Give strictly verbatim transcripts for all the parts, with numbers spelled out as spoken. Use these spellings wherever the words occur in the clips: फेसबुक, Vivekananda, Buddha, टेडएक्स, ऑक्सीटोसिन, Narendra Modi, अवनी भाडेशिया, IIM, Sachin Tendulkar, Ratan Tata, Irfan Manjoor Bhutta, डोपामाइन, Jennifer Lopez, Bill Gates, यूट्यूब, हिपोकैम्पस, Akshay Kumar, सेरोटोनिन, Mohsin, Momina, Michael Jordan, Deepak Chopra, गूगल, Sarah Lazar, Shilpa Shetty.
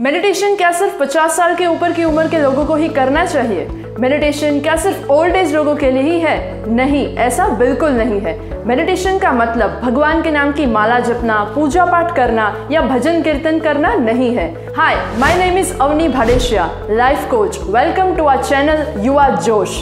Meditation क्या सिर्फ पचास साल के ऊपर की उम्र के लोगों को ही करना चाहिए? मेडिटेशन क्या सिर्फ ओल्ड एज लोगों के लिए ही है? नहीं, ऐसा बिल्कुल नहीं है। मेडिटेशन का मतलब भगवान के नाम की माला जपना, पूजा पाठ करना या भजन कीर्तन करना नहीं है। Hi, my name is अवनी भाडेशिया, life coach. Welcome to our channel Yuva Josh.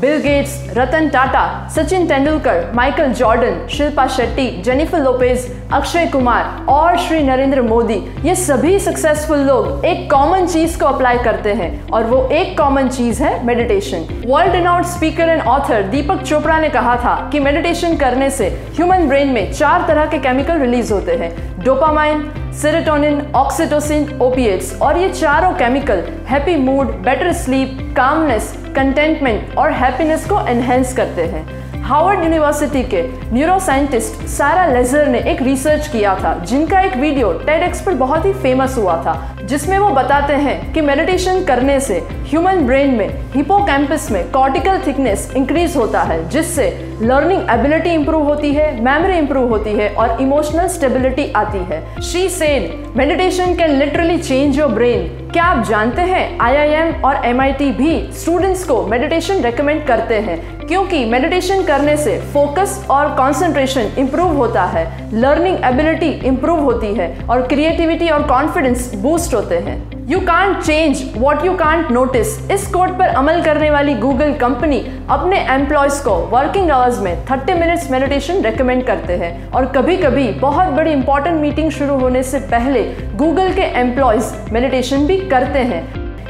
Bill Gates, Ratan Tata, Sachin Tendulkar, Michael Jordan, Shilpa Shetty, Jennifer Lopez, Akshay Kumar और श्री नरेंद्र मोदी, ये सभी सक्सेसफुल लोग एक कॉमन चीज को अप्लाई करते हैं और वो एक कॉमन चीज है meditation. World renowned speaker and author Deepak Chopra ने कहा था कि मेडिटेशन करने से ह्यूमन ब्रेन में चार तरह के केमिकल रिलीज होते हैं, डोपामाइन, सेरोटोनिन, ऑक्सीटोसिन, ओपिएट्स, और ये चारों chemical happy mood, better sleep, calmness, contentment और हैप्पीनेस को एनहेंस करते हैं। हार्वर्ड यूनिवर्सिटी के न्यूरोसाइंटिस्ट सारा लेजर ने एक रिसर्च किया था, जिनका एक वीडियो टेडएक्स पर बहुत ही फेमस हुआ था, जिसमें वो बताते हैं कि मेडिटेशन करने से ह्यूमन ब्रेन में हिपोकैम्पस में कॉर्टिकल थिकनेस इंक्रीज होता है, जिससे लर्निंग एबिलिटी इंप्रूव होती है, मेमोरी इंप्रूव होती है और इमोशनल स्टेबिलिटी आती है। She said meditation can literally change your brain. क्या आप जानते हैं आई आई एम और एम आई टी भी स्टूडेंट्स को मेडिटेशन रेकमेंड करते हैं, क्योंकि मेडिटेशन करने से फोकस और कंसंट्रेशन इंप्रूव होता है, लर्निंग एबिलिटी इंप्रूव होती है और क्रिएटिविटी और कॉन्फिडेंस बूस्ट होते हैं। You can't change what you can't notice, इस कोट पर अमल करने वाली गूगल कंपनी अपने एम्प्लॉयज को वर्किंग आवर्स में तीस मिनट्स मेडिटेशन रेकमेंड करते हैं और कभी कभी बहुत बड़ी इंपॉर्टेंट मीटिंग शुरू होने से पहले गूगल के एम्प्लॉयज मेडिटेशन भी करते हैं।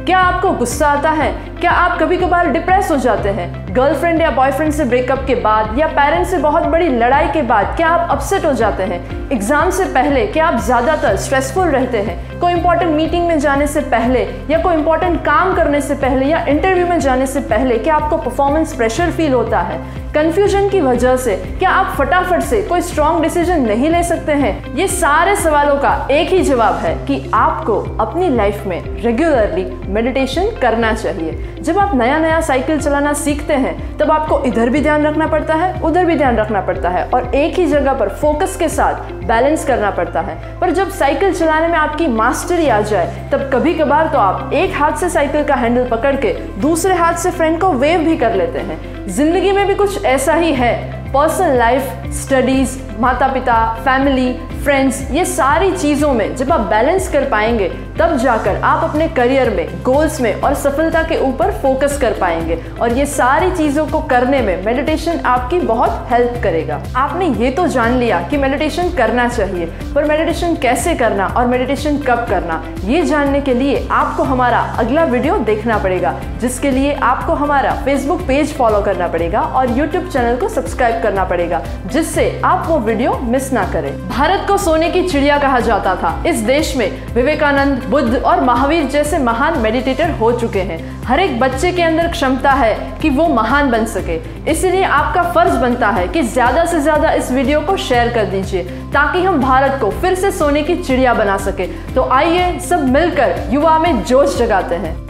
क्या आपको गुस्सा आता है? क्या आप कभी कभार डिप्रेस हो जाते हैं? गर्लफ्रेंड या बॉयफ्रेंड से ब्रेकअप के बाद या पेरेंट्स से बहुत बड़ी लड़ाई के बाद क्या आप अपसेट हो जाते हैं? एग्जाम से पहले क्या आप ज़्यादातर स्ट्रेसफुल रहते हैं? कोई इंपॉर्टेंट मीटिंग में जाने से पहले या कोई इंपॉर्टेंट काम करने से पहले या इंटरव्यू में जाने से पहले क्या आपको परफॉर्मेंस प्रेशर फील होता है? कन्फ्यूजन की वजह से क्या आप फटाफट से कोई स्ट्रॉन्ग डिसीजन नहीं ले सकते हैं? ये सारे सवालों का एक ही जवाब है कि आपको अपनी लाइफ में रेगुलरली मेडिटेशन करना चाहिए। जब आप नया नया साइकिल चलाना सीखते हैं तब आपको इधर भी ध्यान रखना पड़ता है, उधर भी ध्यान रखना पड़ता है और एक ही जगह पर फोकस के साथ बैलेंस करना पड़ता है। पर जब साइकिल चलाने में आपकी मास्टरी आ जाए तब कभी कभार तो आप एक हाथ से साइकिल का हैंडल पकड़ के दूसरे हाथ से फ्रेंड को वेव भी कर लेते हैं। जिंदगी में भी कुछ ऐसा ही है। पर्सनल लाइफ, स्टडीज, माता पिता, फैमिली, फ्रेंड्स, ये सारी चीज़ों में जब आप बैलेंस कर पाएंगे तब जाकर आप अपने करियर में, गोल्स में और सफलता के ऊपर फोकस कर पाएंगे और ये सारी चीज़ों को करने में मेडिटेशन आपकी बहुत हेल्प करेगा। आपने ये तो जान लिया कि मेडिटेशन करना चाहिए, पर मेडिटेशन कैसे करना और मेडिटेशन कब करना, ये जानने के लिए आपको हमारा अगला वीडियो देखना पड़ेगा, जिसके लिए आपको हमारा फेसबुक पेज फॉलो करना पड़ेगा और यूट्यूब चैनल को सब्सक्राइब करना पड़ेगा, जिससे आप वो वीडियो मिस ना करें। भारत को सोने की चिड़िया कहा जाता था। इस देश में विवेकानंद, बुद्ध और महावीर जैसे महान मेडिटेटर हो चुके हैं। हर एक बच्चे के अंदर क्षमता है कि वो महान बन सके, इसलिए आपका फर्ज बनता है कि ज्यादा से ज्यादा इस वीडियो को शेयर कर दीजिए ताकि हम भारत को फिर से सोने की चिड़िया बना सके। तो आइए सब मिलकर युवा में जोश जगाते हैं।